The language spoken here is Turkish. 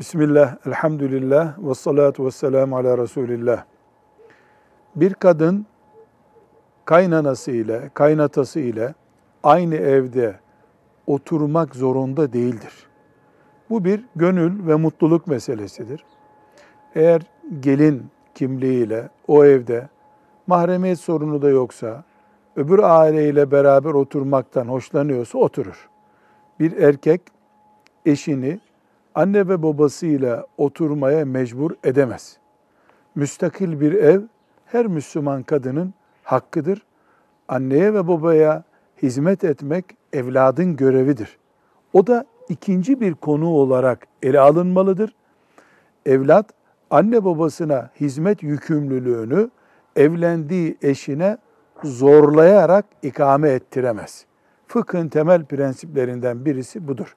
Bismillah, elhamdülillah, ve salatu ve selamu ala Resulillah. Bir kadın kaynanası ile, kaynatası ile aynı evde oturmak zorunda değildir. Bu bir gönül ve mutluluk meselesidir. Eğer gelin kimliğiyle o evde mahremiyet sorunu da yoksa, öbür aileyle beraber oturmaktan hoşlanıyorsa oturur. Bir erkek eşini anne ve babasıyla oturmaya mecbur edemez. Müstakil bir ev her Müslüman kadının hakkıdır. Anneye ve babaya hizmet etmek evladın görevidir. O da ikinci bir konu olarak ele alınmalıdır. Evlat anne babasına hizmet yükümlülüğünü evlendiği eşine zorlayarak ikame ettiremez. Fıkhın temel prensiplerinden birisi budur.